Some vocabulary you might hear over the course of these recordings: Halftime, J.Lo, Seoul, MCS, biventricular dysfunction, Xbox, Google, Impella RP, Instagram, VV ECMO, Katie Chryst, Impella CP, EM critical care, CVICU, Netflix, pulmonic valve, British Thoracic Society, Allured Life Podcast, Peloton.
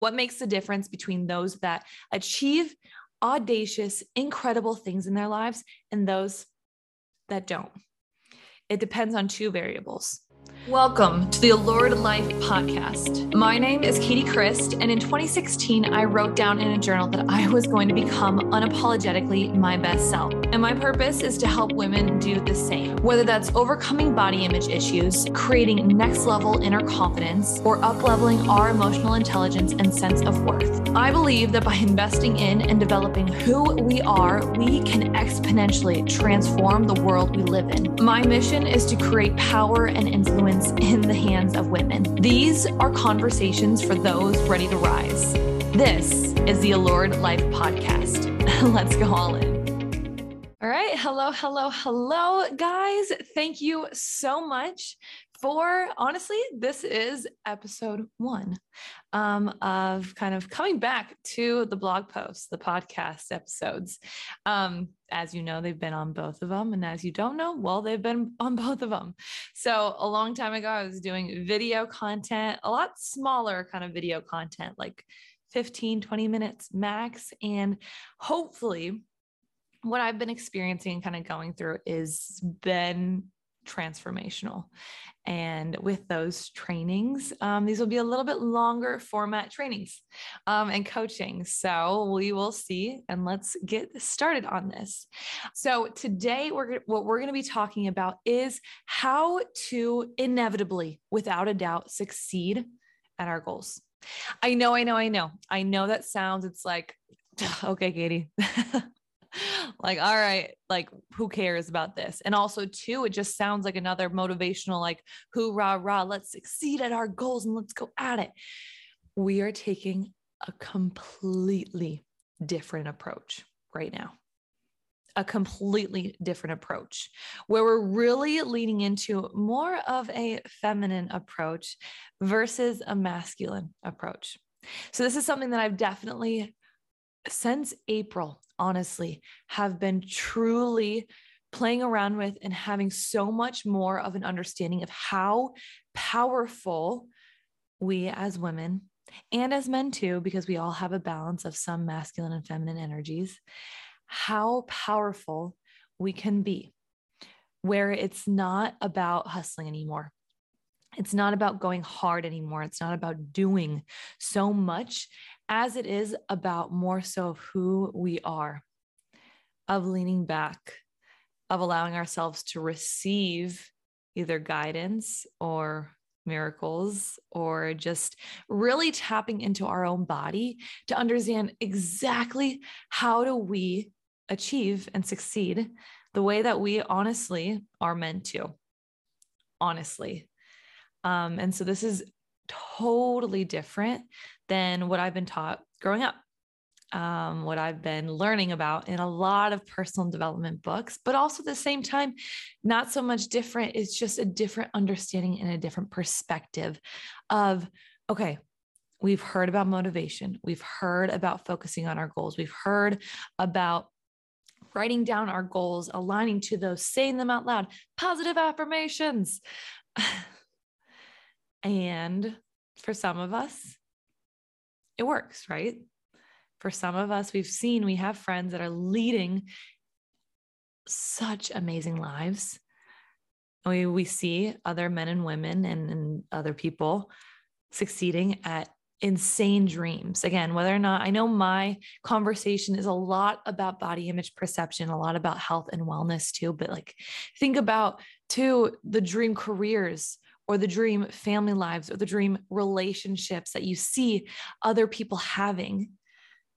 What makes the difference between those that achieve audacious, incredible things in their lives and those that don't? It depends on two variables. Welcome to the Allured Life Podcast. My name is Katie Chryst, and in 2016, I wrote down in a journal that I was going to become unapologetically my best self. And my purpose is to help women do the same, whether that's overcoming body image issues, creating next level inner confidence, or up-leveling our emotional intelligence and sense of worth. I believe that by investing in and developing who we are, we can exponentially transform the world we live in. My mission is to create power and influence in the hands of women. These are conversations for those ready to rise. This is the Allured Life Podcast. Let's go all in. All right. Hello, guys. Thank you so much for, honestly, this is episode one of kind of coming back to the blog posts, the podcast episodes. As you know, they've been on both of them. And as you don't know, well, they've been on both of them. So a long time ago, I was doing video content, a lot smaller kind of video content, like 15, 20 minutes max. And hopefully what I've been experiencing and kind of going through is been transformational. And with those trainings, these will be a little bit longer format trainings and coaching. So we will see, and let's get started on this. So today what we're going to be talking about is how to inevitably, without a doubt, succeed at our goals. I know that sounds, it's like, okay, Katie, like, all right, like, who cares about this? And also too, it just sounds like another motivational, like, hoorah, rah, let's succeed at our goals and let's go at it. We are taking a completely different approach right now, where we're really leaning into more of a feminine approach versus a masculine approach. So this is something that I've definitely, since April, honestly, have been truly playing around with and having so much more of an understanding of how powerful we as women, and as men too, because we all have a balance of some masculine and feminine energies, how powerful we can be, where it's not about hustling anymore. It's not about going hard anymore. It's not about doing so much as it is about more so of who we are, of leaning back, of allowing ourselves to receive either guidance or miracles, or just really tapping into our own body to understand exactly how do we achieve and succeed the way that we honestly are meant to, honestly. And so this is totally different than what I've been taught growing up, what I've been learning about in a lot of personal development books, but also at the same time, not so much different. It's just a different understanding and a different perspective of, okay, we've heard about motivation. We've heard about focusing on our goals. We've heard about writing down our goals, aligning to those, saying them out loud, positive affirmations. And for some of us, it works, right? For some of us, we have friends that are leading such amazing lives. We see other men and women and other people succeeding at insane dreams. Again, whether or not, I know my conversation is a lot about body image perception, a lot about health and wellness too, but like, think about too, the dream careers, or the dream family lives, or the dream relationships that you see other people having,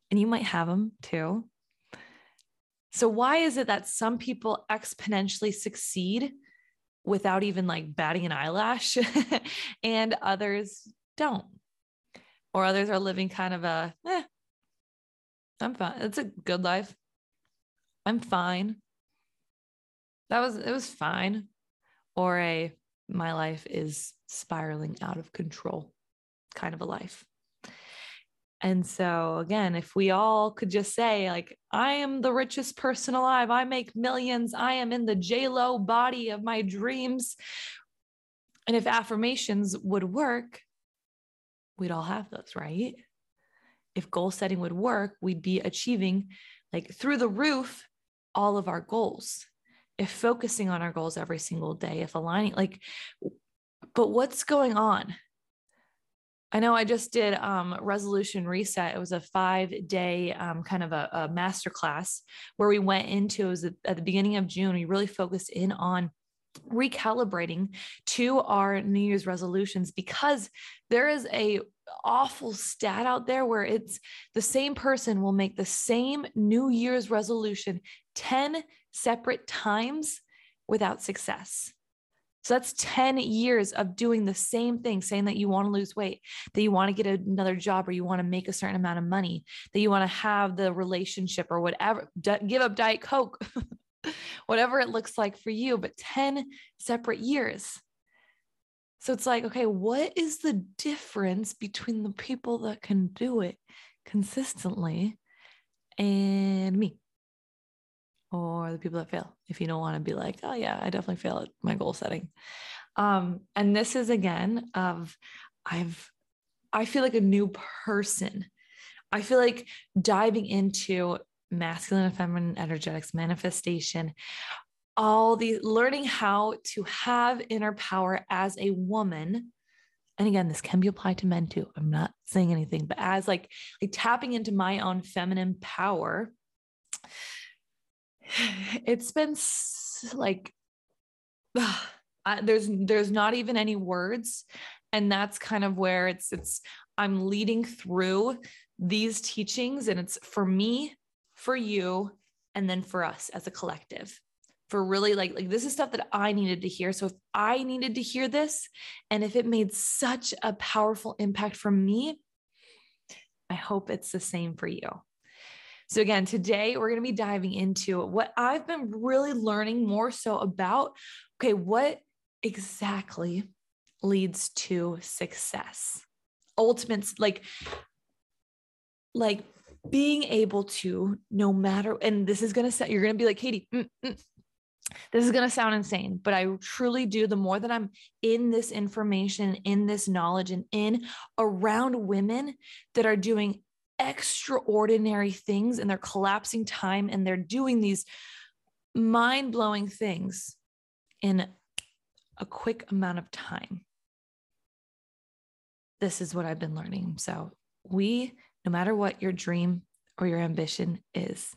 and you might have them too. So why is it that some people exponentially succeed without even like batting an eyelash and others don't, or others are living kind of a, I'm fine. It's a good life. I'm fine. It was fine. Or a, my life is spiraling out of control kind of a life. And so again, if we all could just say like, I am the richest person alive. I make millions. I am in the J.Lo body of my dreams. And if affirmations would work, we'd all have those, right? if goal setting would work, we'd be achieving like through the roof, all of our goals, if focusing on our goals every single day, if aligning, like, but what's going on? I know I just did resolution reset. It was a 5-day kind of a masterclass where we went into, it was at the beginning of June, we really focused in on recalibrating to our New Year's resolutions, because there is a awful stat out there where it's the same person will make the same New Year's resolution 10 separate times without success. So that's 10 years of doing the same thing, saying that you want to lose weight, that you want to get another job, or you want to make a certain amount of money, that you want to have the relationship or whatever, give up Diet Coke, whatever it looks like for you, but 10 separate years. So it's like, okay, what is the difference between the people that can do it consistently and me? Or the people that fail, if you don't want to be like, oh yeah, I definitely fail at my goal setting. And this is again of, I feel like a new person. I feel like diving into masculine and feminine energetics, manifestation, all the learning how to have inner power as a woman. And again, this can be applied to men too. I'm not saying anything, but as like tapping into my own feminine power, it's been like, there's not even any words. And that's kind of where it's, I'm leading through these teachings, and it's for me, for you, and then for us as a collective. For really like this is stuff that I needed to hear. So if I needed to hear this, and if it made such a powerful impact for me, I hope it's the same for you. So again, today we're going to be diving into what I've been really learning more so about, okay, what exactly leads to success? Ultimate, like being able to, no matter, and this is going to set, you're going to be like, Katie, this is going to sound insane, but I truly do. The more that I'm in this information, in this knowledge, and in around women that are doing extraordinary things, and they're collapsing time, and they're doing these mind-blowing things in a quick amount of time. This is what I've been learning. So no matter what your dream or your ambition is,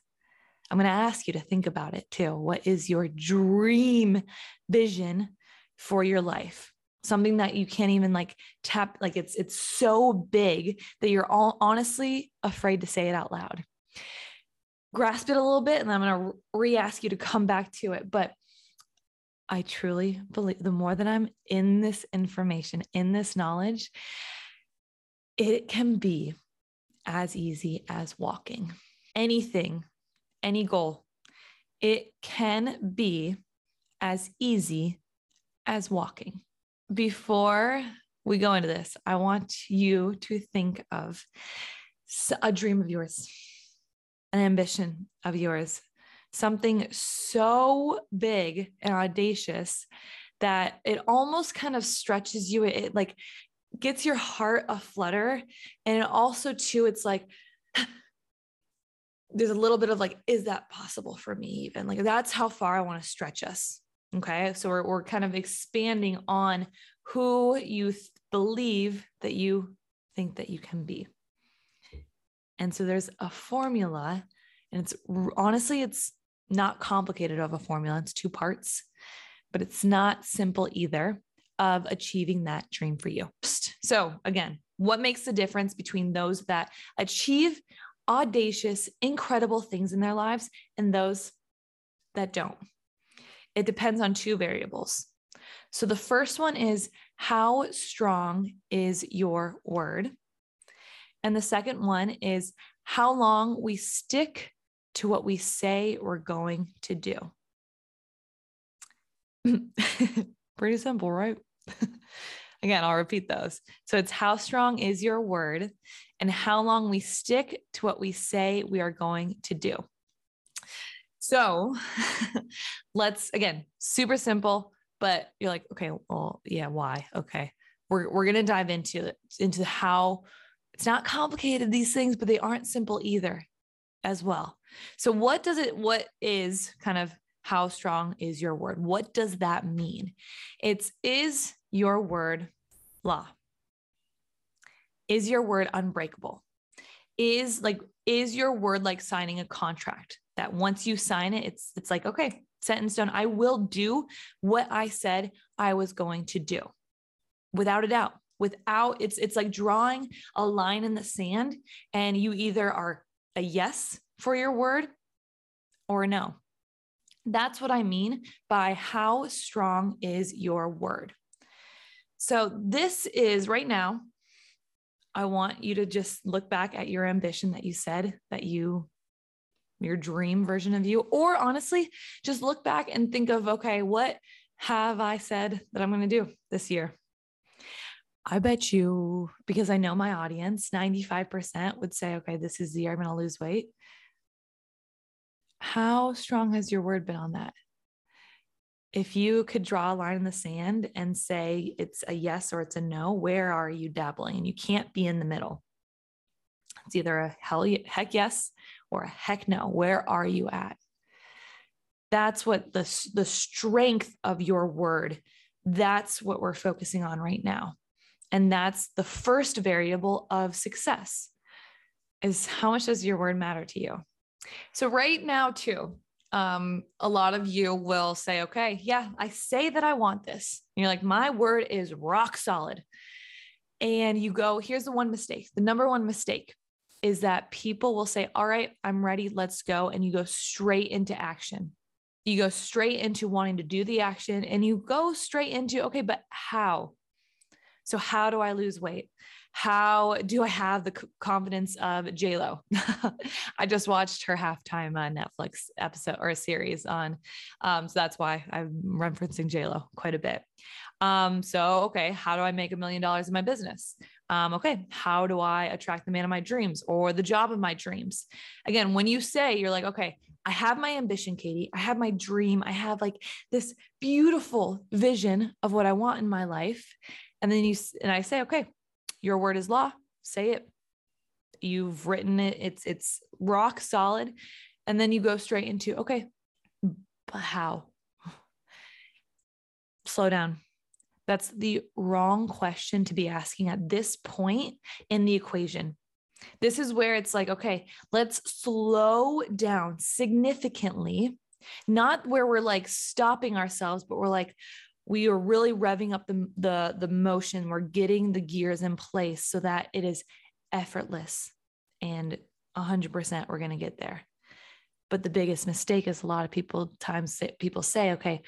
I'm going to ask you to think about it too. What is your dream vision for your life? Something that you can't even like tap, like it's so big that you're all honestly afraid to say it out loud. Grasp it a little bit, and I'm going to re-ask you to come back to it. But I truly believe the more that I'm in this information, in this knowledge, it can be as easy as walking. Anything, any goal, it can be as easy as walking. Before we go into this, I want you to think of a dream of yours, an ambition of yours, something so big and audacious that it almost kind of stretches you. It like gets your heart aflutter. And it also too, it's like, there's a little bit of like, is that possible for me even? Like, that's how far I want to stretch us. Okay. So we're kind of expanding on who you believe that you think that you can be. And so there's a formula, and it's honestly, it's not complicated of a formula. It's 2 parts, but it's not simple either of achieving that dream for you. So again, what makes the difference between those that achieve audacious, incredible things in their lives and those that don't? It depends on 2 variables. So the first one is, how strong is your word? And the second one is how long we stick to what we say we're going to do. Pretty simple, right? Again, I'll repeat those. So it's how strong is your word and how long we stick to what we say we are going to do. So let's, again, super simple, but you're like, okay, well, yeah, why? Okay. We're going to dive into how It's not complicated, these things, but they aren't simple either as well. So what is kind of how strong is your word? What does that mean? Is your word law? Is your word unbreakable? Is your word like signing a contract that once you sign it, it's like, okay, set in stone. I will do what I said I was going to do without a doubt, it's like drawing a line in the sand, and you either are a yes for your word or a no. That's what I mean by how strong is your word. So this is right now, I want you to just look back at your ambition that you said that your dream version of you, or honestly, just look back and think of, okay, what have I said that I'm going to do this year? I bet you, because I know my audience, 95% would say, okay, this is the year I'm going to lose weight. How strong has your word been on that? If you could draw a line in the sand and say it's a yes or it's a no, where are you dabbling? And you can't be in the middle. It's either a heck yes or a heck no. Where are you at? That's what the strength of your word, that's what we're focusing on right now. And that's the first variable of success, is how much does your word matter to you? So right now too, a lot of you will say, okay, yeah, I say that I want this. And you're like, my word is rock solid. And you go, here's the one mistake. The number one mistake is that people will say, all right, I'm ready. Let's go. And you go straight into action. You go straight into wanting to do the action, and you go straight into, okay, but how? So how do I lose weight? How do I have the confidence of J.Lo? I just watched her Halftime Netflix episode or a series on. So that's why I'm referencing J.Lo quite a bit. Okay, how do I make $1 million in my business? Okay, how do I attract the man of my dreams or the job of my dreams? Again, when you say, you're like, okay, I have my ambition, Katie. I have my dream. I have like this beautiful vision of what I want in my life. And then I say, okay, your word is law. Say it. You've written it. It's rock solid. And then you go straight into, okay, but how? Slow down. That's the wrong question to be asking at this point in the equation. This is where it's like, okay, let's slow down significantly, not where we're like stopping ourselves, but we're like, we are really revving up the motion. We're getting the gears in place so that it is effortless, and 100% we're going to get there. But the biggest mistake is people say, okay,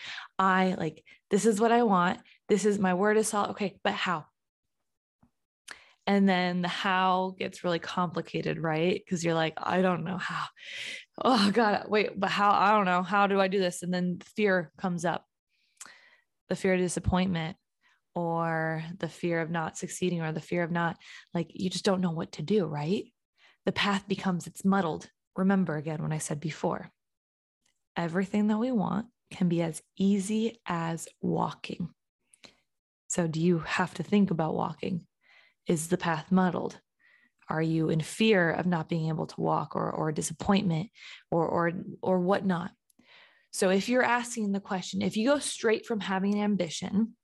this is what I want. This is my word is solid. Okay, but how? And then the how gets really complicated, right? Because you're like, I don't know how. Oh God, wait, but how? I don't know. How do I do this? And then fear comes up. The fear of disappointment, or the fear of not succeeding, or the fear of not, like, you just don't know what to do, right? The path becomes, it's muddled. Remember again, when I said before, everything that we want can be as easy as walking. So do you have to think about walking? Is the path muddled? Are you in fear of not being able to walk, or disappointment or whatnot? So if you're asking the question, if you go straight from having an ambition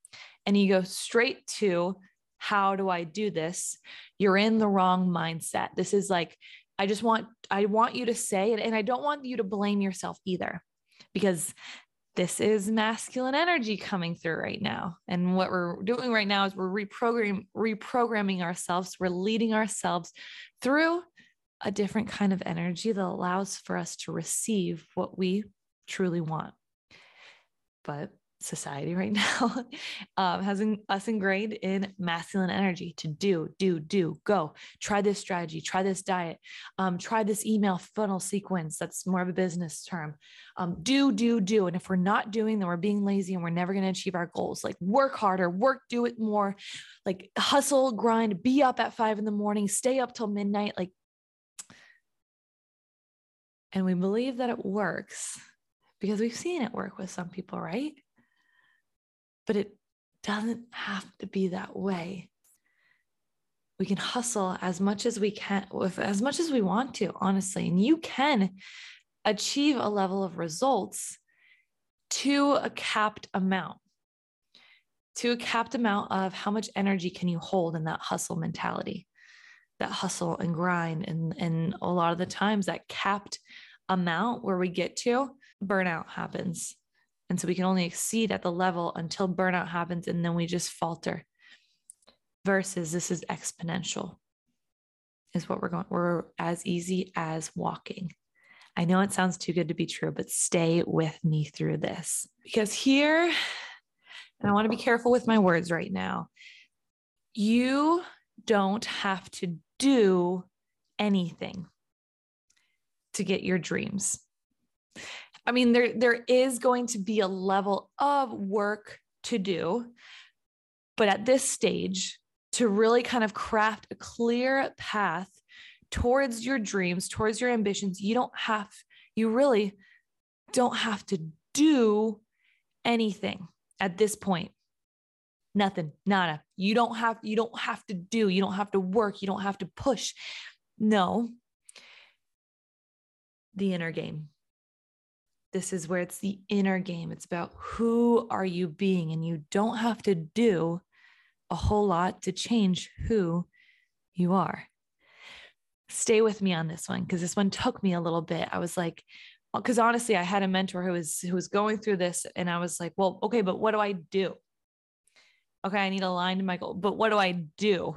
and you go straight to how do I do this, you're in the wrong mindset. This is like, I want you to say it. And I don't want you to blame yourself either, because this is masculine energy coming through right now. And what we're doing right now is we're reprogramming ourselves. We're leading ourselves through a different kind of energy that allows for us to receive what we truly want. But society right now has us ingrained in masculine energy to do, go, try this strategy, try this diet, try this email funnel sequence. That's more of a business term. Do. And if we're not doing, then we're being lazy and we're never going to achieve our goals. Like, work harder, do it more, like hustle, grind, be up at 5 a.m, stay up till midnight. And we believe that it works, because we've seen it work with some people, right? But it doesn't have to be that way. we can hustle as much as we can, with as much as we want to, honestly. And you can achieve a level of results to a capped amount, of how much energy can you hold in that hustle mentality, that hustle and grind. And a lot of the times that capped amount where we get to, burnout happens. And so we can only exceed at the level until burnout happens. And then we just falter, versus this is exponential is what we're going. We're as easy as walking. I know it sounds too good to be true, but stay with me through this, because here, and I want to be careful with my words right now, you don't have to do anything to get your dreams. I mean, there is going to be a level of work to do, but at this stage, to really kind of craft a clear path towards your dreams, towards your ambitions, you really don't have to do anything at this point. Nothing, nada. You don't have to do, you don't have to work, you don't have to push. No. The inner game. This is where it's the inner game. It's about who are you being, and you don't have to do a whole lot to change who you are. Stay with me on this one, because this one took me a little bit. I was like, because honestly, I had a mentor who was going through this, and I was like, well, okay, but what do I do? Okay, I need a line to my goal, but what do I do?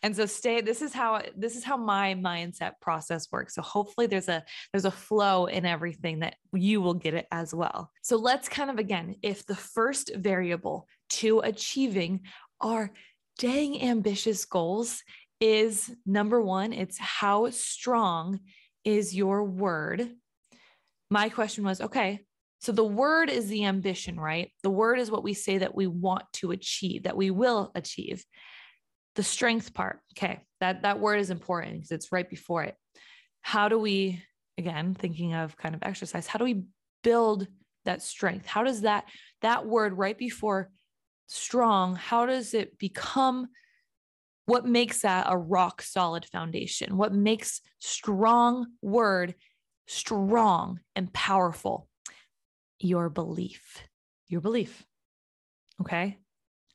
And so this is how my mindset process works. So hopefully there's a flow in everything that you will get it as well. So let's kind of, again, if the first variable to achieving our dang ambitious goals is number one, it's how strong is your word? My question was, okay, so the word is the ambition, right? The word is what we say that we want to achieve, that we will achieve. The strength part. Okay. That word is important because it's right before it. How do we, again, thinking of kind of exercise, how do we build that strength? How does that word right before strong, how does it become, what makes that a rock solid foundation? What makes strong word strong and powerful? Your belief. Okay.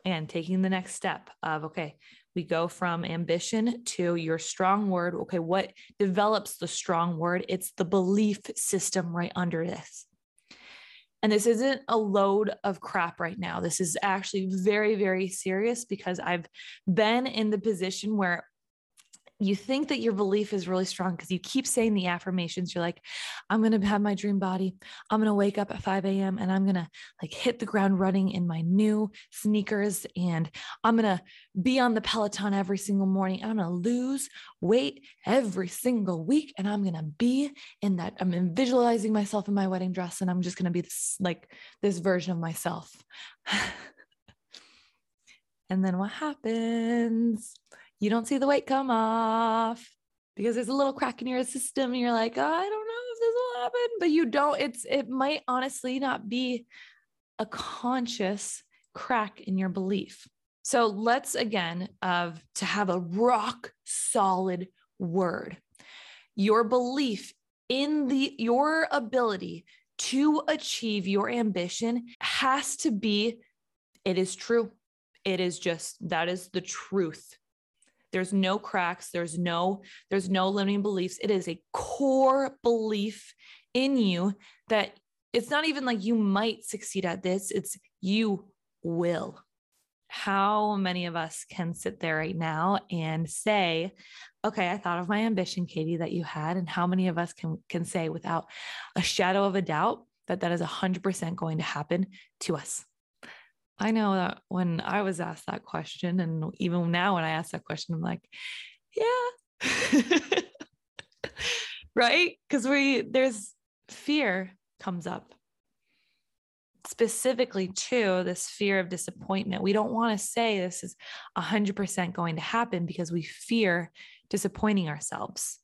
And taking the next step of, okay, we go from ambition to your strong word. Okay, what develops the strong word? It's the belief system right under this. And this isn't a load of crap right now. This is actually very, very serious, because I've been in the position where you think that your belief is really strong because you keep saying the affirmations. You're like, I'm going to have my dream body. I'm going to wake up at 5 a.m. and I'm going to like hit the ground running in my new sneakers. And I'm going to be on the Peloton every single morning. I'm going to lose weight every single week. And I'm going to be in that. I'm visualizing myself in my wedding dress, and I'm just going to be this version of myself. And then what happens? You don't see the weight come off because there's a little crack in your system. And you're like, oh, I don't know if this will happen, but you don't. It might honestly not be a conscious crack in your belief. So let's, again, to have a rock solid word, your belief in your ability to achieve your ambition has to be, it is true. It is just, that is the truth. There's no cracks. There's no limiting beliefs. It is a core belief in you that it's not even like you might succeed at this. It's you will. How many of us can sit there right now and say, okay, I thought of my ambition, Katie, that you had. And how many of us can say without a shadow of a doubt that is 100% going to happen to us? I know that when I was asked that question, and even now when I ask that question, I'm like, yeah, right? Because there's fear comes up, specifically too, this fear of disappointment. We don't want to say this is 100% going to happen because we fear disappointing ourselves,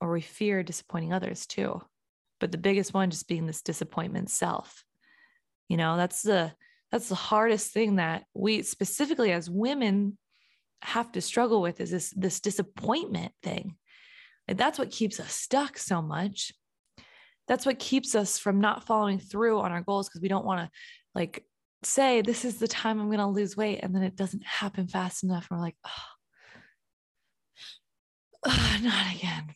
or we fear disappointing others too. But the biggest one just being this disappointment self. You know, that's the hardest thing that we, specifically as women, have to struggle with is this disappointment thing. And that's what keeps us stuck so much. That's what keeps us from not following through on our goals, because we don't want to like say, this is the time I'm going to lose weight. And then it doesn't happen fast enough. And we're like, oh, not again.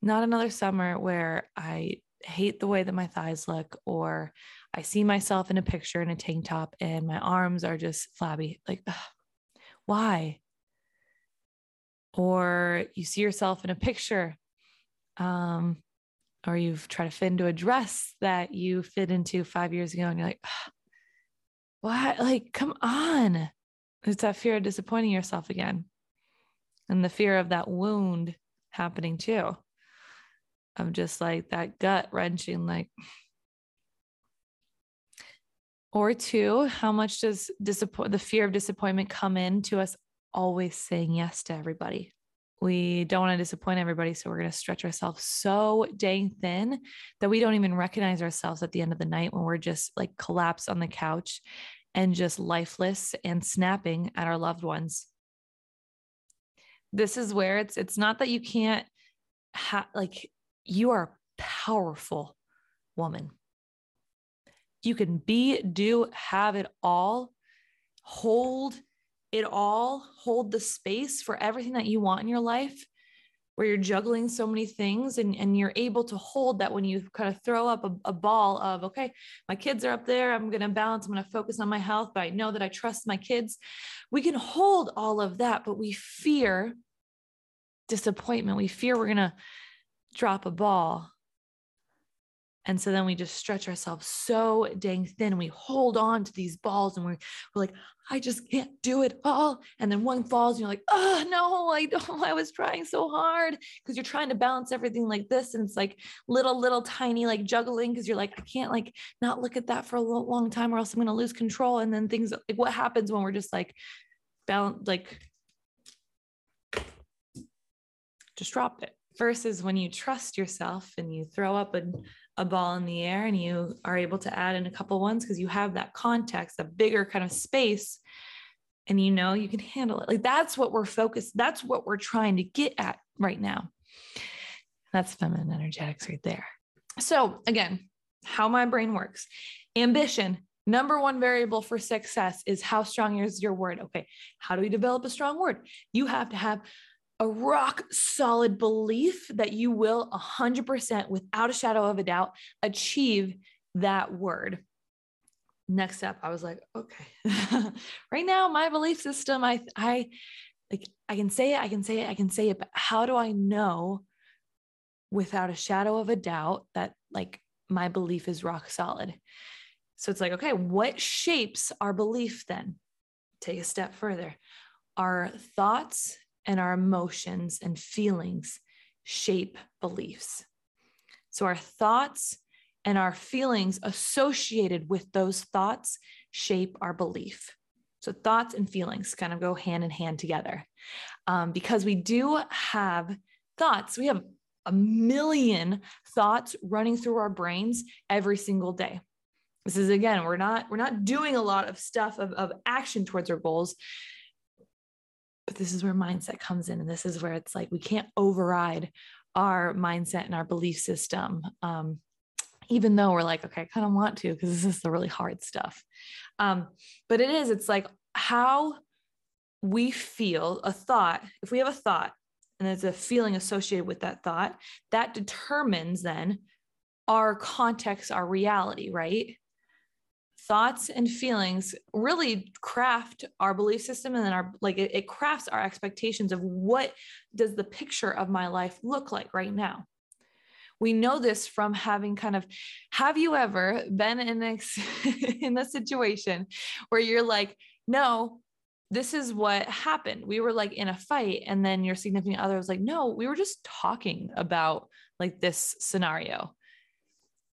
Not another summer where I hate the way that my thighs look, or I see myself in a picture in a tank top and my arms are just flabby. Like, why? Or you see yourself in a picture, or you've tried to fit into a dress that you fit into 5 years ago. And you're like, what? Like, come on. It's that fear of disappointing yourself again. And the fear of that wound happening too. Of just like that gut wrenching, like, or two, how much does the fear of disappointment come into us always saying yes to everybody? We don't want to disappoint everybody. So we're going to stretch ourselves so dang thin that we don't even recognize ourselves at the end of the night when we're just like collapsed on the couch and just lifeless and snapping at our loved ones. This is where it's not that you can't like, you are a powerful woman. You can be, do, have it all, hold it all, hold the space for everything that you want in your life, where you're juggling so many things and you're able to hold that when you kind of throw up a ball of, okay, my kids are up there. I'm going to balance. I'm going to focus on my health, but I know that I trust my kids. We can hold all of that, but we fear disappointment. We fear we're going to drop a ball. And so then we just stretch ourselves so dang thin. We hold on to these balls and we're like, I just can't do it all. And then one falls and you're like, oh no, I don't. I was trying so hard, because you're trying to balance everything like this. And it's like little tiny, like juggling. Cause you're like, I can't like not look at that for a long time or else I'm going to lose control. And then things like what happens when we're just like balance, like just drop it. Versus when you trust yourself and you throw up a ball in the air and you are able to add in a couple ones because you have that context, a bigger kind of space, and you know you can handle it. Like that's what we're focused. That's what we're trying to get at right now. That's feminine energetics right there. So again, how my brain works. Ambition. Number one variable for success is how strong is your word. Okay. How do we develop a strong word? You have to have a rock solid belief that you will 100% without a shadow of a doubt achieve that word. Next up, I was like, okay, right now, my belief system, I can say it, but how do I know without a shadow of a doubt that like my belief is rock solid? So it's like, okay, what shapes our belief then? Take a step further. Our thoughts and our emotions and feelings shape beliefs. So our thoughts and our feelings associated with those thoughts shape our belief. So thoughts and feelings kind of go hand in hand together. Because we do have thoughts. We have a million thoughts running through our brains every single day. This is, again, we're not doing a lot of stuff of action towards our goals. But this is where mindset comes in. And this is where it's like, we can't override our mindset and our belief system. Even though we're like, okay, I kind of want to, because this is the really hard stuff. But it's like how we feel a thought. If we have a thought and there's a feeling associated with that thought, that determines then our context, our reality, right? Thoughts and feelings really craft our belief system, and then it crafts our expectations of what does the picture of my life look like right now. We know this from having have you ever been in a situation where you're like, no, this is what happened. We were like in a fight, and then your significant other was like, no, we were just talking about like this scenario.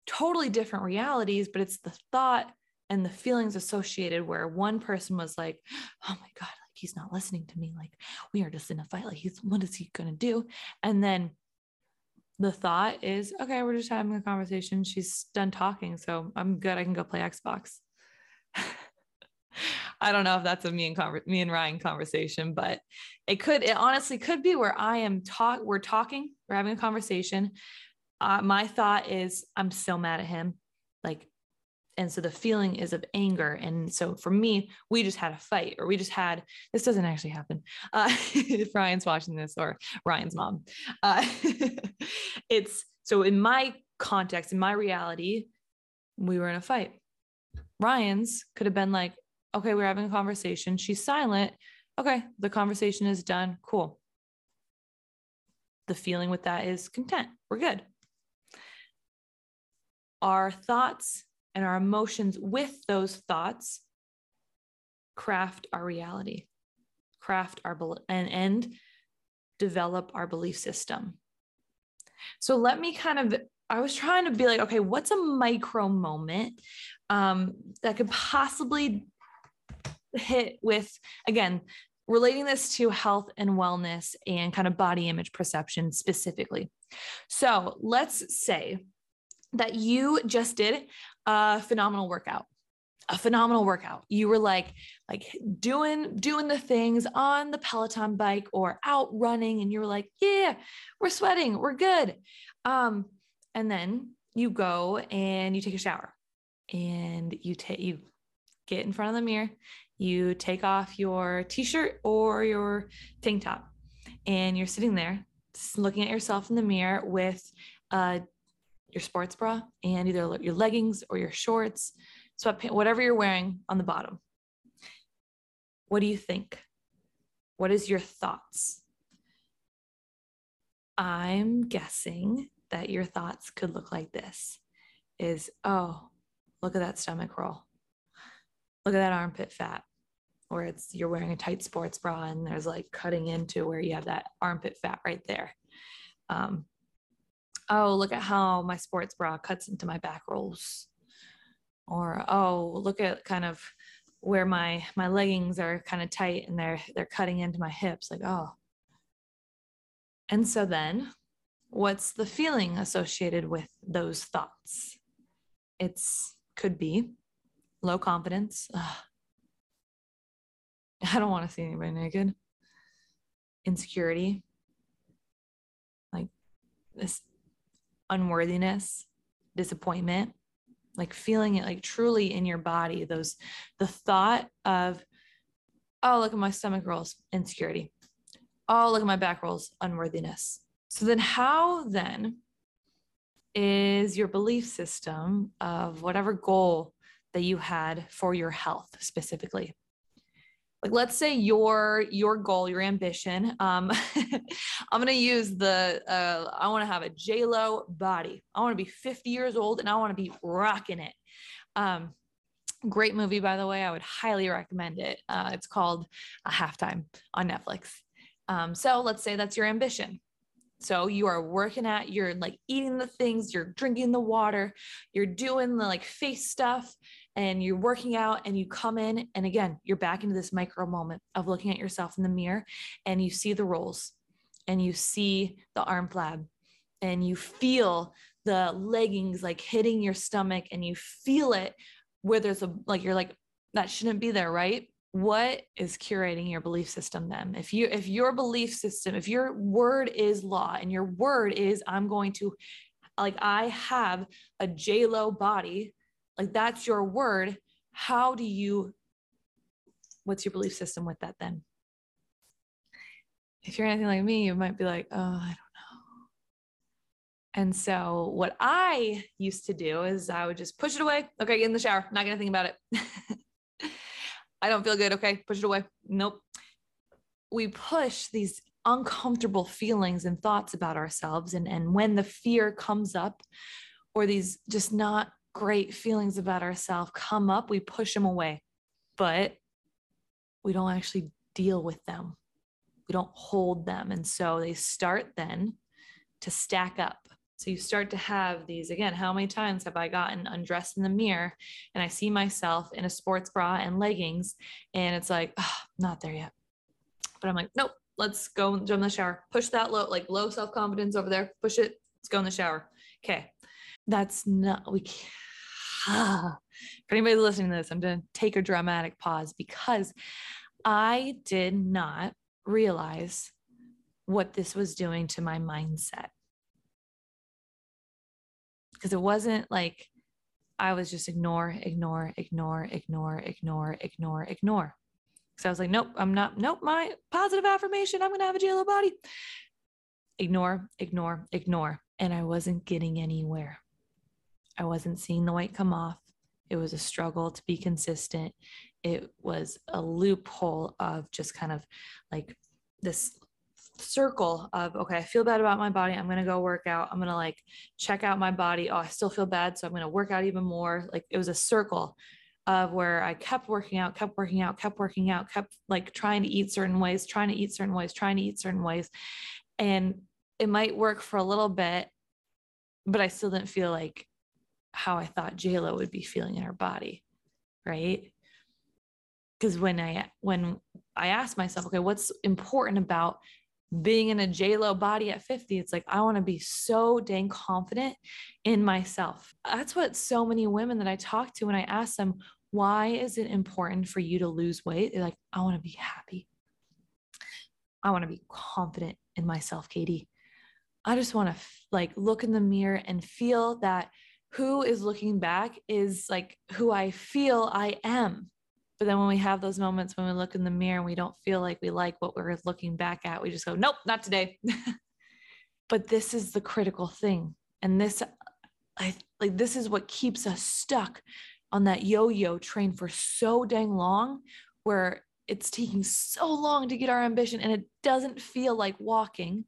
Totally different realities, but it's the thought and the feelings associated, where one person was like, oh my God, like he's not listening to me. Like we are just in a fight. Like what is he going to do? And then the thought is, okay, we're just having a conversation. She's done talking. So I'm good. I can go play Xbox. I don't know if that's a me and Ryan conversation, but it honestly could be where we're having a conversation. My thought is I'm still mad at him. And so the feeling is of anger. And so for me, we just had a fight, or this doesn't actually happen. If Ryan's watching this, or Ryan's mom, so in my context, in my reality, we were in a fight. Ryan's could have been like, okay, we're having a conversation. She's silent. Okay. The conversation is done. Cool. The feeling with that is content. We're good. Our thoughts and our emotions with those thoughts craft our reality, and develop our belief system. So let me I was trying to be like, okay, what's a micro moment that could possibly hit with, again, relating this to health and wellness and kind of body image perception specifically. So let's say that you just did a phenomenal workout. You were like doing the things on the Peloton bike or out running. And you were like, yeah, we're sweating. We're good. And then you go and you take a shower and you get in front of the mirror, you take off your t-shirt or your tank top, and you're sitting there looking at yourself in the mirror with, your sports bra and either your leggings or your shorts, sweatpants, whatever you're wearing on the bottom. What do you think? What is your thoughts? I'm guessing that your thoughts could look like this is, oh, look at that stomach roll. Look at that armpit fat, or you're wearing a tight sports bra and there's like cutting into where you have that armpit fat right there. Oh, look at how my sports bra cuts into my back rolls. Or, oh, look at kind of where my leggings are kind of tight and they're cutting into my hips. Like, oh. And so then what's the feeling associated with those thoughts? Could be low confidence. Ugh. I don't want to see anybody naked. Insecurity. Like this. Unworthiness, disappointment, like feeling it like truly in your body, the thought of, oh, look at my stomach rolls, insecurity. Oh, look at my back rolls, unworthiness. So then how then is your belief system of whatever goal that you had for your health specifically? Like, let's say your goal, your ambition, I'm going to use I want to have a J.Lo body. I want to be 50 years old and I want to be rocking it. Great movie, by the way, I would highly recommend it. It's called Halftime on Netflix. So let's say that's your ambition. So you are working at, you're like eating the things, you're drinking the water, you're doing the like face stuff, and you're working out, and you come in, and again, you're back into this micro moment of looking at yourself in the mirror, and you see the rolls, and you see the arm flab, and you feel the leggings like hitting your stomach, and you feel it where there's you're like, that shouldn't be there, right? What is curating your belief system then? If your belief system, if your word is law, and your word is, I'm going to, like, I have a J.Lo body, like that's your word. What's your belief system with that then? If you're anything like me, you might be like, oh, I don't know. And so what I used to do is I would just push it away. Okay. Get in the shower. Not going to think about it. I don't feel good. Okay. Push it away. Nope. We push these uncomfortable feelings and thoughts about ourselves. And when the fear comes up, or these just not great feelings about ourselves come up, we push them away, but we don't actually deal with them. We don't hold them. And so they start then to stack up. So you start to have these, again, how many times have I gotten undressed in the mirror and I see myself in a sports bra and leggings, and it's like, oh, not there yet. But I'm like, nope, let's go jump in the shower, push that low self-confidence over there, push it. Let's go in the shower. Okay. That's not, we can't. for anybody listening to this, I'm going to take a dramatic pause because I did not realize what this was doing to my mindset. Because it wasn't like I was just ignore. So I was like, nope, my positive affirmation, I'm going to have a J.Lo body. Ignore. And I wasn't getting anywhere. I wasn't seeing the weight come off. It was a struggle to be consistent. It was a loophole of just kind of like this circle of, okay, I feel bad about my body. I'm going to go work out. I'm going to like check out my body. Oh, I still feel bad. So I'm going to work out even more. Like it was a circle of where I kept working out, kept like trying to eat certain ways. And it might work for a little bit, but I still didn't feel like how I thought J.Lo would be feeling in her body. Right. Because when I asked myself, okay, what's important about being in a J.Lo body at 50, it's like, I want to be so dang confident in myself. That's what so many women that I talk to, when I ask them, why is it important for you to lose weight? They're like, I want to be happy. I want to be confident in myself, Katie. I just want to like look in the mirror and feel that who is looking back is like who I feel I am. But then when we have those moments when we look in the mirror and we don't feel like we like what we're looking back at, we just go, nope, not today. But this is the critical thing. And this is what keeps us stuck on that yo-yo train for so dang long, where it's taking so long to get our ambition and it doesn't feel like walking.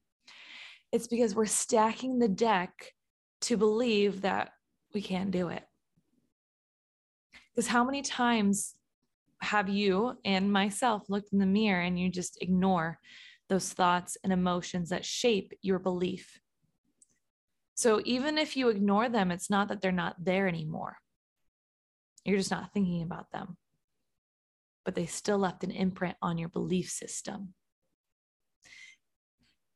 It's because we're stacking the deck to believe that we can't do it. Because how many times have you and myself looked in the mirror and you just ignore those thoughts and emotions that shape your belief? So even if you ignore them, it's not that they're not there anymore. You're just not thinking about them, but they still left an imprint on your belief system.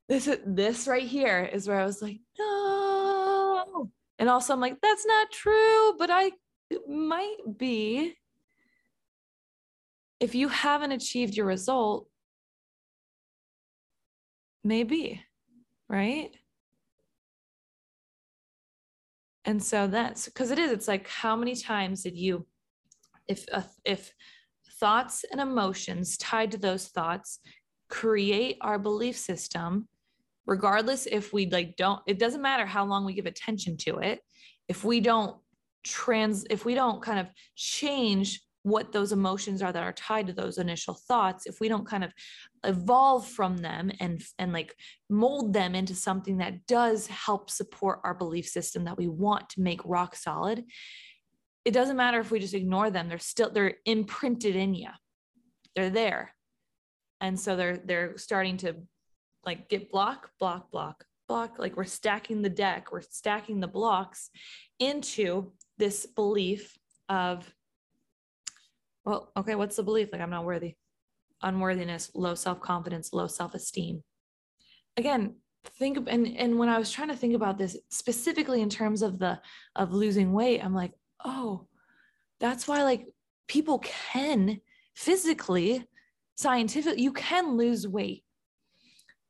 This right here is where I was like, no. And also I'm like, that's not true, but it might be. If you haven't achieved your result, maybe, right? And so that's, cause it's like, how many times did you, if thoughts and emotions tied to those thoughts create our belief system, regardless if we like, it doesn't matter how long we give attention to it. If we don't kind of change what those emotions are that are tied to those initial thoughts, if we don't kind of evolve from them and like mold them into something that does help support our belief system that we want to make rock solid, it doesn't matter if we just ignore them. They're imprinted in you. They're there. And so they're starting to like get block. Like we're stacking the deck, we're stacking the blocks into this belief of, well, okay, what's the belief? Like, I'm not worthy, unworthiness, low self-confidence, low self-esteem. Again, and when I was trying to think about this specifically in terms of losing weight, I'm like, oh, that's why like people can physically, scientifically, you can lose weight.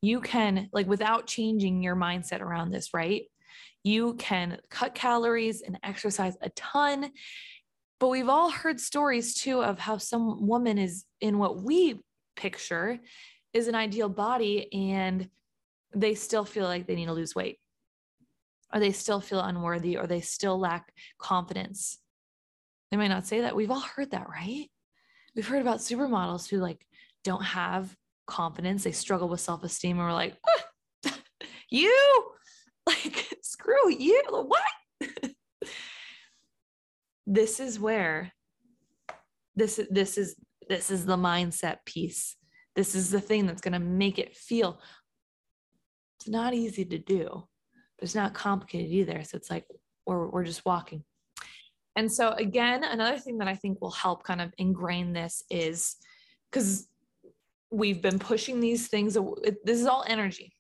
You can like, without changing your mindset around this, right? You can cut calories and exercise a ton. But we've all heard stories too of how some woman is in what we picture is an ideal body and they still feel like they need to lose weight, or they still feel unworthy, or they still lack confidence. They might not say that. We've all heard that, right? We've heard about supermodels who like don't have confidence. They struggle with self-esteem and we're like, ah, you like, screw you. What? This is where this is the mindset piece. This is the thing that's going to make it feel, it's not easy to do, but it's not complicated either. So it's like, we're just walking. And so again, another thing that I think will help kind of ingrain this is because we've been pushing these things. This is all energy.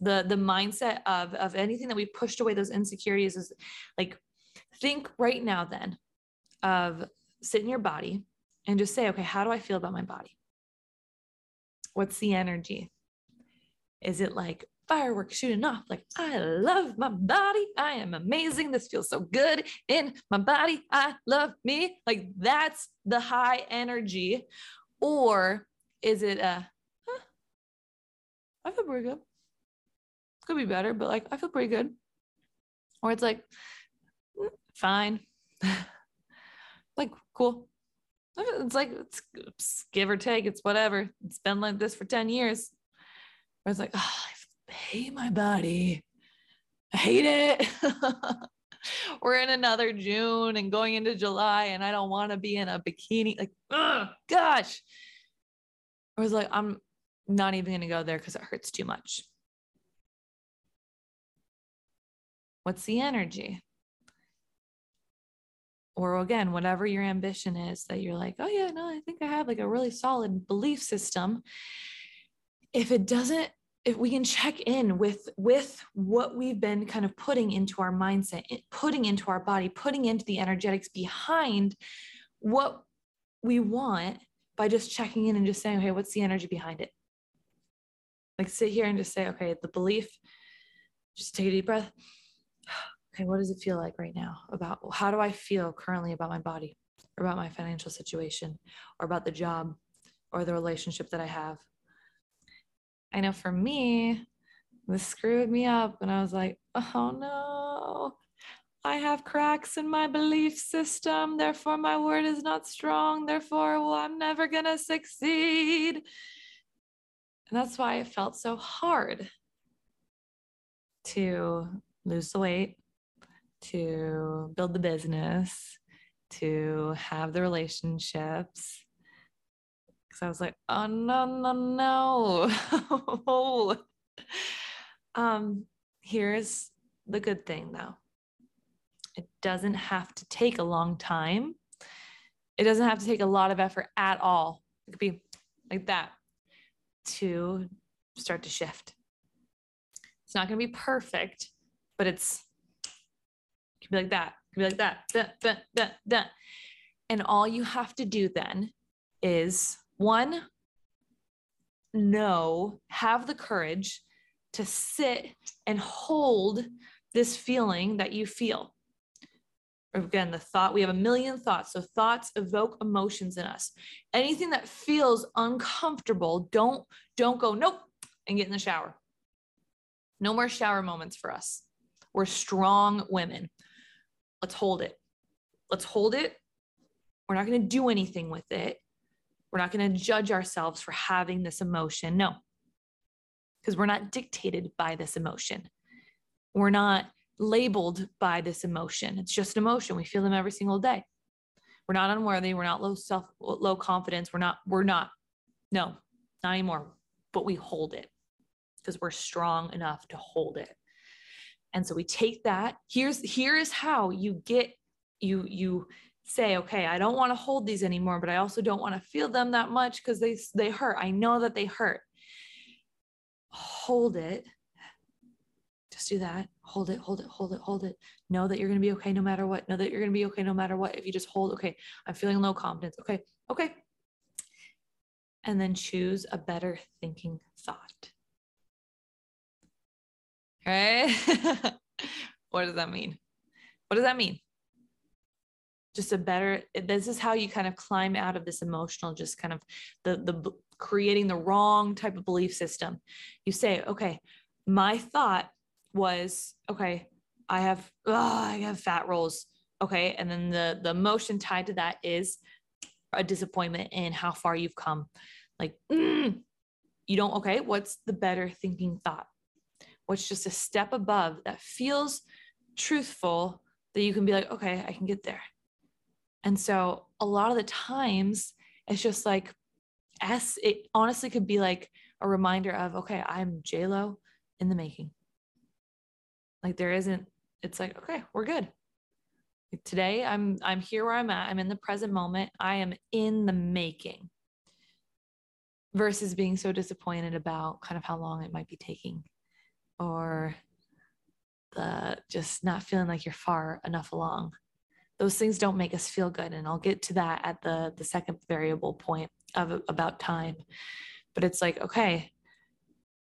The mindset of anything that we pushed away, those insecurities is like, think right now, then of sit in your body and just say, okay, how do I feel about my body? What's the energy? Is it like fireworks shooting off? Like, I love my body. I am amazing. This feels so good in my body. I love me. Like, that's the high energy. Or is it a, I feel pretty good. Could be better, but like, I feel pretty good. Or it's like, fine. Like, cool. It's like, it's give or take. It's whatever. It's been like this for 10 years. Or it's like, oh, I hate my body. I hate it. We're in another June and going into July and I don't want to be in a bikini. Like, oh gosh. I was like, I'm not even going to go there because it hurts too much. What's the energy? Or again, whatever your ambition is that you're like, oh yeah, no, I think I have like a really solid belief system. If it doesn't, if we can check in with what we've been kind of putting into our mindset, putting into our body, putting into the energetics behind what we want by just checking in and just saying, okay, what's the energy behind it? Like sit here and just say, okay, the belief, just take a deep breath. Okay, what does it feel like right now about how do I feel currently about my body, or about my financial situation, or about the job, or the relationship that I have? I know for me, this screwed me up and I was like, oh no, I have cracks in my belief system. Therefore my word is not strong. Therefore, well, I'm never going to succeed. And that's why it felt so hard to lose the weight, to build the business, to have the relationships. So I was like, oh, no. Here's the good thing though. It doesn't have to take a long time. It doesn't have to take a lot of effort at all. It could be like that to start to shift. It's not going to be perfect, but it could be like that. It could be like that. Dun. And all you have to do then is have the courage to sit and hold this feeling that you feel. Again, the thought, we have a million thoughts. So thoughts evoke emotions in us. Anything that feels uncomfortable, don't go, nope, and get in the shower. No more shower moments for us. We're strong women. Let's hold it. We're not going to do anything with it. We're not going to judge ourselves for having this emotion. No, because we're not dictated by this emotion. We're not labeled by this emotion. It's just an emotion. We feel them every single day. We're not unworthy. We're not low confidence. Not anymore, but we hold it because we're strong enough to hold it. And so we take that. Here is how you get, you say, okay, I don't want to hold these anymore, but I also don't want to feel them that much because they hurt. I know that they hurt. Hold it. Just do that. Hold it. Know that you're going to be okay no matter what. If you just hold, okay, I'm feeling low confidence. Okay. And then choose a better thinking thought. Okay. What does that mean? Just a better, this is how you kind of climb out of this emotional, just kind of the creating the wrong type of belief system. You say, okay, my thought was, okay, I have fat rolls. Okay. And then the emotion tied to that is a disappointment in how far you've come. Like, okay. What's the better thinking thought? What's just a step above that feels truthful that you can be like, okay, I can get there. And so a lot of the times it's just like, it honestly could be like a reminder of, okay, I'm J.Lo in the making. Like it's like, okay, we're good. Like today I'm here where I'm at. I'm in the present moment. I am in the making versus being so disappointed about kind of how long it might be taking or just not feeling like you're far enough along. those things don't make us feel good. And I'll get to that at the second variable point of about time. But it's like, okay,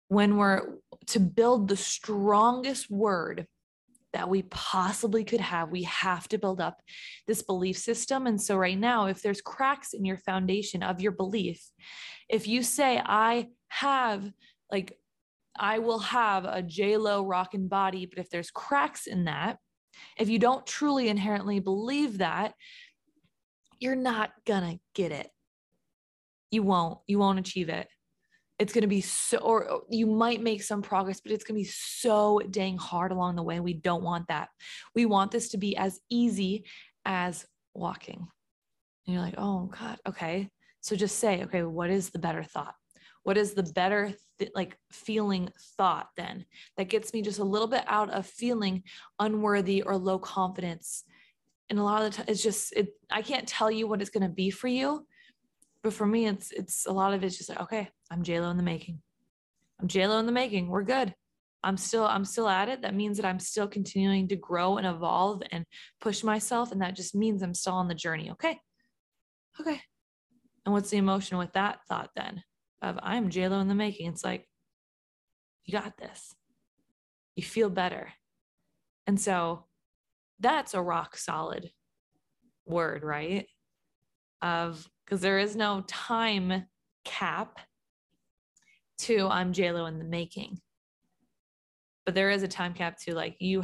when we're to build the strongest word that we possibly could have, we have to build up this belief system. And so right now, if there's cracks in your foundation of your belief, if you say, I will have a J.Lo rockin' body, but if there's cracks in that, if you don't truly inherently believe that, you're not gonna get it. You won't achieve it. It's going to be so, or you might make some progress, but it's going to be so dang hard along the way. We don't want that. We want this to be as easy as walking. And you're like, oh God. Okay. So just say, okay, what is the better thought? What is the better feeling thought then that gets me just a little bit out of feeling unworthy or low confidence? And a lot of the time it's just, I can't tell you what it's going to be for you. But for me, it's a lot of it's just like, okay, I'm J.Lo in the making. I'm J.Lo in the making. We're good. I'm still at it. That means that I'm still continuing to grow and evolve and push myself. And that just means I'm still on the journey. Okay. And what's the emotion with that thought then of I'm J.Lo in the making? It's like, you got this. You feel better. And so that's a rock solid word, right? Because there is no time cap to I'm J.Lo in the making. But there is a time cap to like you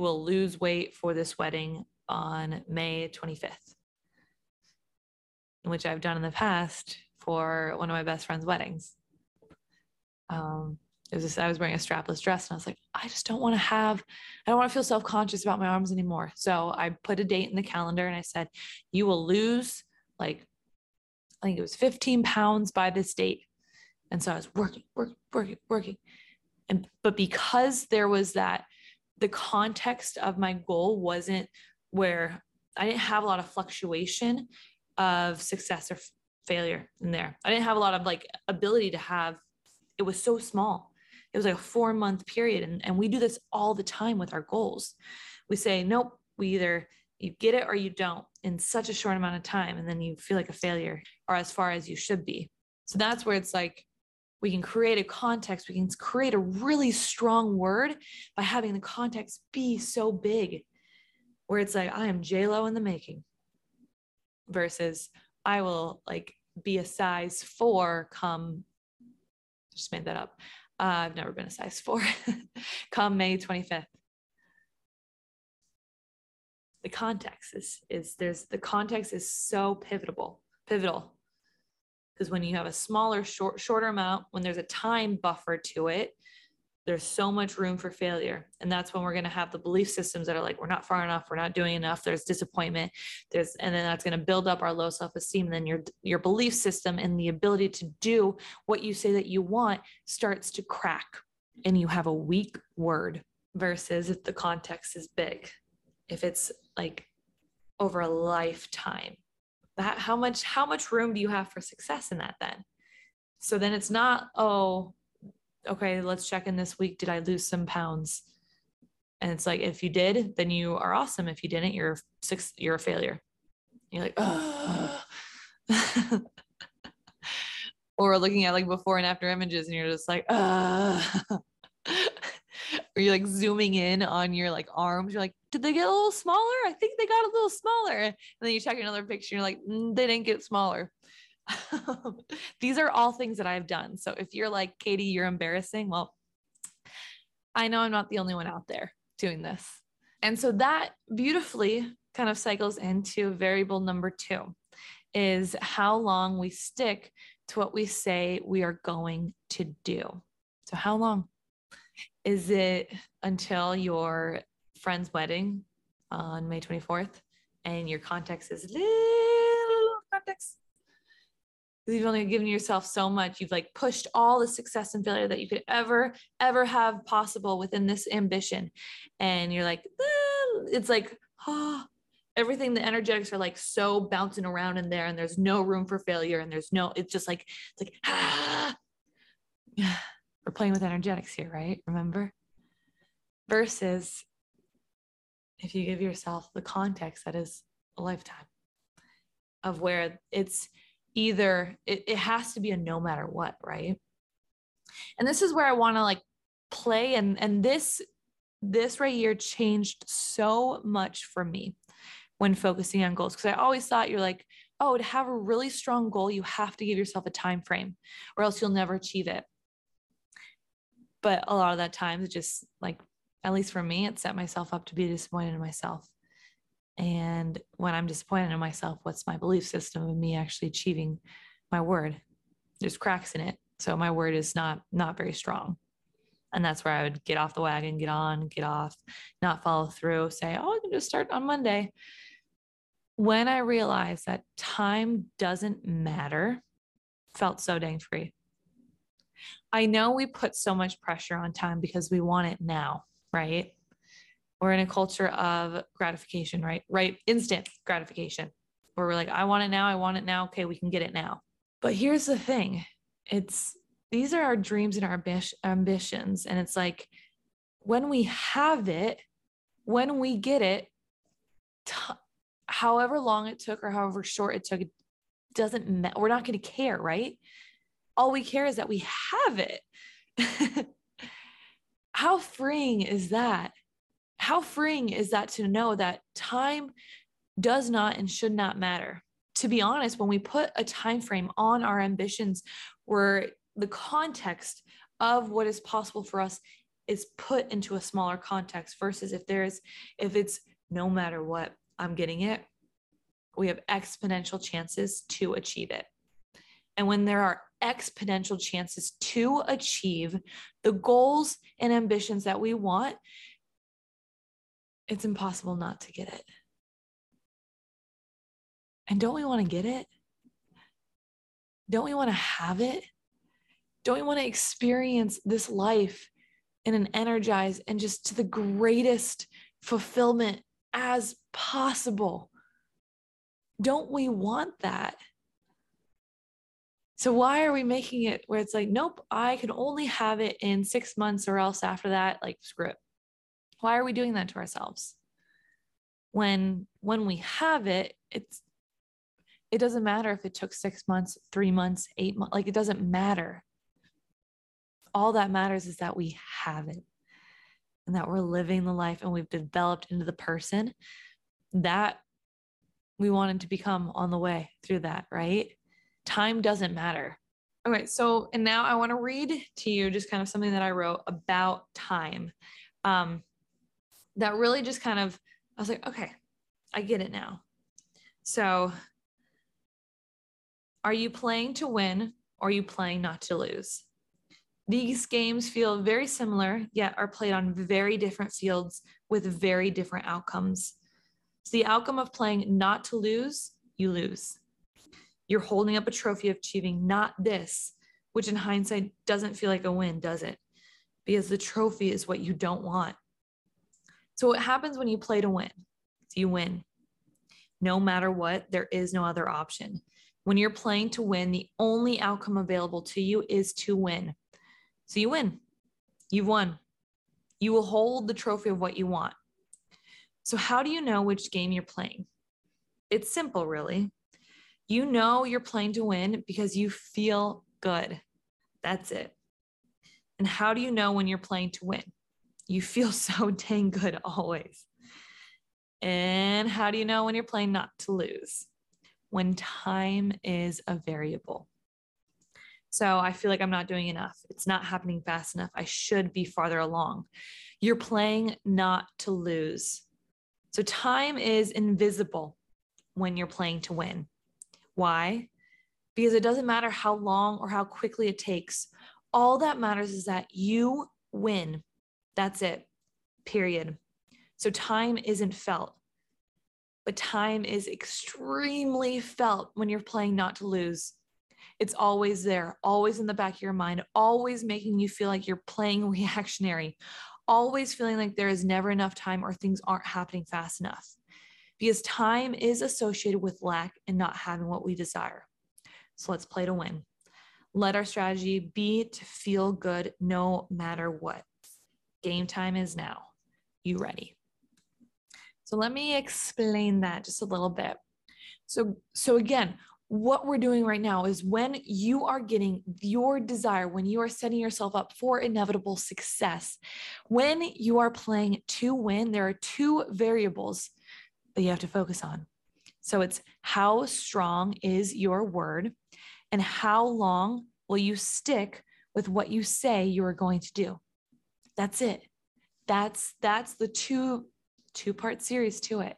will lose weight for this wedding on May 25th, which I've done in the past for one of my best friend's weddings. I was wearing a strapless dress and I was like, I don't want to feel self-conscious about my arms anymore. So I put a date in the calendar and I said, you will lose I think it was 15 pounds by this date. And so I was working. But because there was that, the context of my goal wasn't where I didn't have a lot of fluctuation of success or failure in there. I didn't have a lot of ability to have, it was so small. It was like a 4-month period. And we do this all the time with our goals. We say, nope, you get it or you don't in such a short amount of time. And then you feel like a failure or as far as you should be. So that's where it's like, we can create a context. We can create a really strong word by having the context be so big where it's like, I am J.Lo in the making versus I will be a size 4 come, just made that up. I've never been a size 4 come May 25th. The context is so pivotal. Because when you have a smaller, shorter amount, when there's a time buffer to it, there's so much room for failure. And that's when we're going to have the belief systems that are like, we're not far enough. We're not doing enough. There's disappointment. And then that's going to build up our low self-esteem. Then your belief system and the ability to do what you say that you want starts to crack and you have a weak word versus if the context is big. If it's over a lifetime, that how much room do you have for success in that then? So then it's not, oh, okay, let's check in this week. Did I lose some pounds? And it's like, if you did, then you are awesome. If you didn't, you're a failure. You're like, oh. Or looking at before and after images and you're just like, oh. Or you're zooming in on your arms. You're like, did they get a little smaller? I think they got a little smaller. And then you check another picture. You're like, they didn't get smaller. These are all things that I've done. So if you're like, Katie, you're embarrassing. Well, I know I'm not the only one out there doing this. And so that beautifully kind of cycles into variable number 2 is how long we stick to what we say we are going to do. So how long? Is it until your friend's wedding on May 24th and your context is little context? Because you've only given yourself so much. You've pushed all the success and failure that you could ever, ever have possible within this ambition. And you're like, ah. It's like, oh, everything, the energetics are so bouncing around in there and there's no room for failure. And it's just like, ah. We're playing with energetics here, right? Remember? Versus if you give yourself the context that is a lifetime of where it's either, it has to be a no matter what, right? And this is where I want to like play. And this right here changed so much for me when focusing on goals. Cause I always thought you're like, oh, to have a really strong goal, you have to give yourself a time frame or else you'll never achieve it. But a lot of that time, it just like, at least for me, it set myself up to be disappointed in myself. And when I'm disappointed in myself, what's my belief system of me actually achieving my word? There's cracks in it. So my word is not very strong. And that's where I would get off the wagon, get on, get off, not follow through, say, oh, I can just start on Monday. When I realized that time doesn't matter, felt so dang free. I know we put so much pressure on time because we want it now, right? We're in a culture of gratification, right? Instant gratification where we're like, I want it now. Okay. We can get it now. But here's the thing. These are our dreams and our ambitions. And it's like, when we have it, when we get it, however long it took or however short it took, it doesn't matter. We're not going to care, right? All we care is that we have it. How freeing is that? How freeing is that to know that time does not and should not matter? To be honest, when we put a time frame on our ambitions, where the context of what is possible for us is put into a smaller context versus if it's no matter what, I'm getting it, we have exponential chances to achieve it. And when there are exponential chances to achieve the goals and ambitions that we want, it's impossible not to get it. And don't we want to get it? Don't we want to have it? Don't we want to experience this life in an energized and just to the greatest fulfillment as possible? Don't we want that? So why are we making it where it's like, nope, I can only have it in 6 months or else after that, like screw it. Why are we doing that to ourselves? When we have it, it doesn't matter if it took 6 months, 3 months, 8 months, like it doesn't matter. All that matters is that we have it and that we're living the life and we've developed into the person that we wanted to become on the way through that, right? Time doesn't matter. All right. So, and now I want to read to you just kind of something that I wrote about time. That really just kind of, I was like, okay, I get it now. So are you playing to win or are you playing not to lose? These games feel very similar, yet are played on very different fields with very different outcomes. So the outcome of playing not to lose, you lose. You're holding up a trophy of achieving not this, which in hindsight doesn't feel like a win, does it? Because the trophy is what you don't want. So what happens when you play to win? So you win. No matter what, there is no other option. When you're playing to win, the only outcome available to you is to win. So you win. You've won. You will hold the trophy of what you want. So how do you know which game you're playing? It's simple, really. You know you're playing to win because you feel good. That's it. And how do you know when you're playing to win? You feel so dang good always. And how do you know when you're playing not to lose? When time is a variable. So I feel like I'm not doing enough. It's not happening fast enough. I should be farther along. You're playing not to lose. So time is invisible when you're playing to win. Why? Because it doesn't matter how long or how quickly it takes. All that matters is that you win. That's it. Period. So time isn't felt, but time is extremely felt when you're playing not to lose. It's always there, always in the back of your mind, always making you feel like you're playing reactionary, always feeling like there is never enough time or things aren't happening fast enough. Because time is associated with lack and not having what we desire. So let's play to win. Let our strategy be to feel good no matter what. Game time is now. You ready? So let me explain that just a little bit. So again, what we're doing right now is when you are getting your desire, when you are setting yourself up for inevitable success, when you are playing to win, there are two variables that you have to focus on. So it's how strong is your word and how long will you stick with what you say you are going to do? That's it. That's the two-part series to it.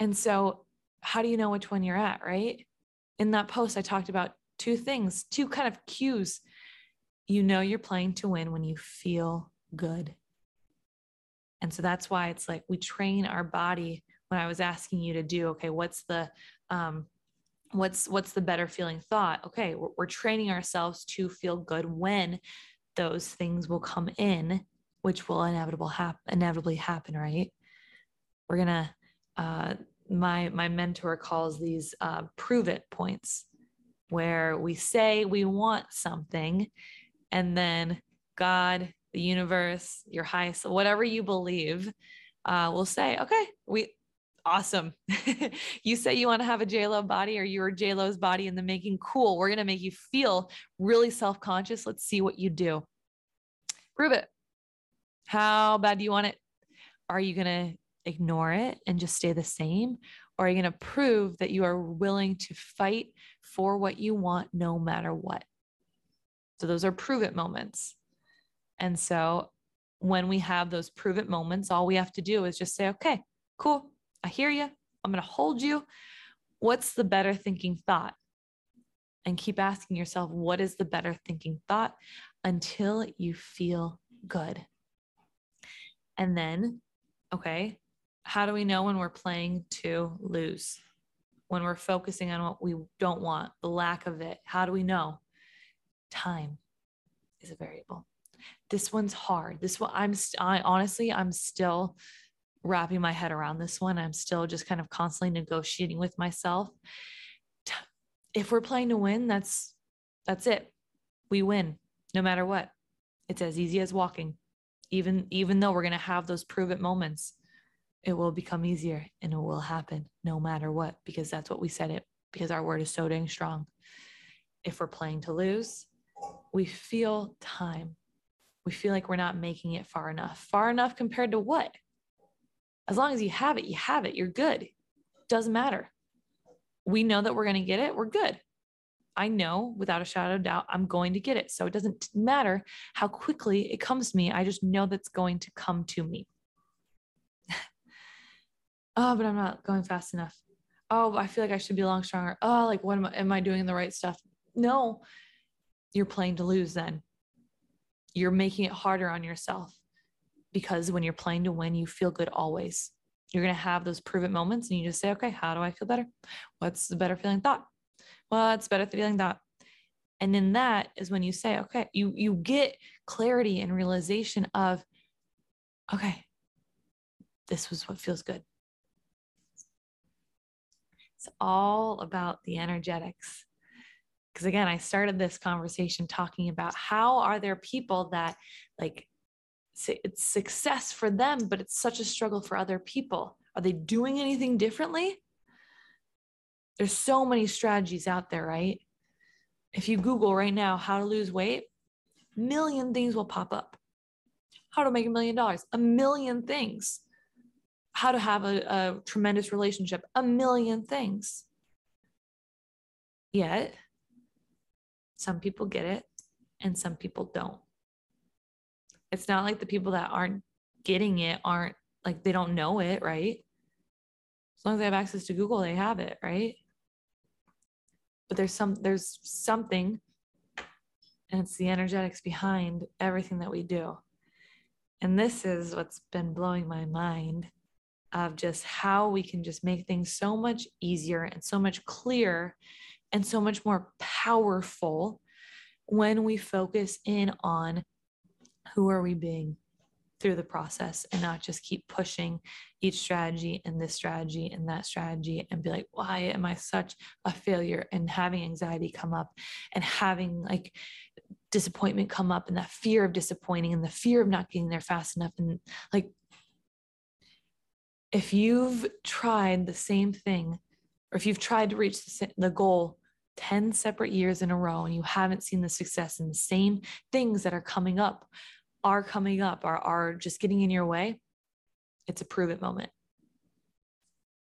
And so how do you know which one you're at, right? In that post, I talked about two things, two kind of cues. You know you're playing to win when you feel good. And so that's why it's like we train our body. When I was asking you to do, okay, what's the better feeling thought? Okay, we're training ourselves to feel good when those things will come in, which will inevitably happen, right? We're gonna my mentor calls these prove it points, where we say we want something and then God, the universe, your highest, whatever you believe, will say, okay, awesome. You say you want to have a J.Lo body or you're J.Lo's body in the making. Cool. We're going to make you feel really self-conscious. Let's see what you do. Prove it. How bad do you want it? Are you going to ignore it and just stay the same? Or are you going to prove that you are willing to fight for what you want no matter what? So those are prove it moments. And so when we have those prove it moments, all we have to do is just say, okay, cool. I hear you. I'm going to hold you. What's the better thinking thought? And keep asking yourself, what is the better thinking thought until you feel good? And then, okay, how do we know when we're playing to lose? When we're focusing on what we don't want, the lack of it, how do we know? Time is a variable. This one's hard. This one, I'm still wrapping my head around this one. I'm still just kind of constantly negotiating with myself. If we're playing to win, that's it. We win no matter what. It's as easy as walking. Even though we're going to have those prove it moments, it will become easier and it will happen no matter what, because that's what we said it, because our word is so dang strong. If we're playing to lose, we feel time. We feel like we're not making it far enough. Far enough compared to what? As long as you have it, you have it. You're good. Doesn't matter. We know that we're going to get it. We're good. I know without a shadow of doubt, I'm going to get it. So it doesn't matter how quickly it comes to me. I just know that's going to come to me. Oh, but I'm not going fast enough. Oh, I feel like I should be long, stronger. Oh, like what am I doing the right stuff? No, you're playing to lose then. You're making it harder on yourself. Because when you're playing to win, you feel good always. You're going to have those prove it moments and you just say, okay, how do I feel better? What's the better feeling thought? What's better feeling thought? And then that is when you say, okay, you get clarity and realization of, okay, this was what feels good. It's all about the energetics. Because again, I started this conversation talking about how are there people that like, it's success for them, but it's such a struggle for other people. Are they doing anything differently? There's so many strategies out there, right? If you Google right now, how to lose weight, a million things will pop up. How to make $1 million, a million things. How to have a tremendous relationship, a million things. Yet, some people get it and some people don't. It's not like the people that aren't getting it aren't like, they don't know it, right? As long as they have access to Google, they have it, right? But there's something, and it's the energetics behind everything that we do. And this is what's been blowing my mind of just how we can just make things so much easier and so much clearer and so much more powerful when we focus in on who are we being through the process and not just keep pushing each strategy and this strategy and that strategy and be like, why am I such a failure? And having anxiety come up and having like disappointment come up and that fear of disappointing and the fear of not getting there fast enough. And like, if you've tried the same thing, or if you've tried to reach the goal 10 separate years in a row and you haven't seen the success and the same things that are just getting in your way, it's a prove it moment.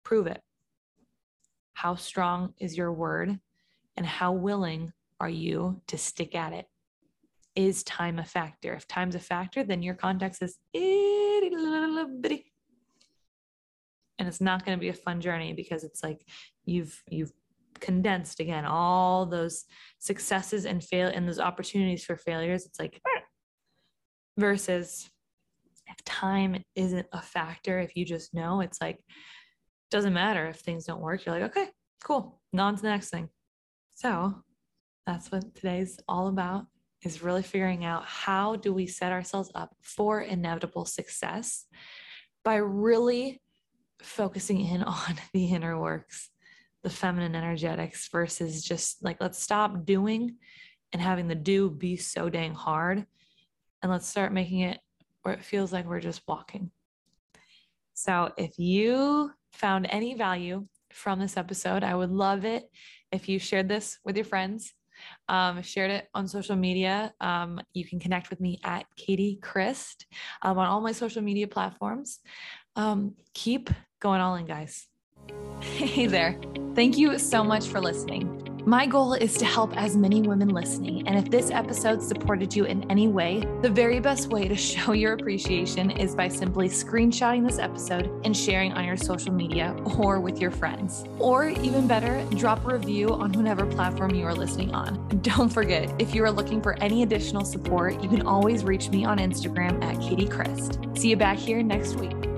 Prove it. How strong is your word, and how willing are you to stick at it? Is time a factor? If time's a factor, then your context is itty little bitty. And it's not going to be a fun journey, because it's like you've condensed again all those successes and fail and those opportunities for failures. It's like versus if time isn't a factor, if you just know, it's like doesn't matter if things don't work. You're like, okay, cool. And on to the next thing. So that's what today's all about, is really figuring out how do we set ourselves up for inevitable success by really focusing in on the inner works, the feminine energetics, versus just like, let's stop doing and having the do be so dang hard. And let's start making it where it feels like we're just walking. So if you found any value from this episode, I would love it if you shared this with your friends, shared it on social media. You can connect with me at Katie Chryst on all my social media platforms. Keep going all in, guys. Hey there. Thank you so much for listening. My goal is to help as many women listening. And if this episode supported you in any way, the very best way to show your appreciation is by simply screenshotting this episode and sharing on your social media or with your friends. Or even better, drop a review on whatever platform you are listening on. Don't forget, if you are looking for any additional support, you can always reach me on Instagram at Katie Chryst. See you back here next week.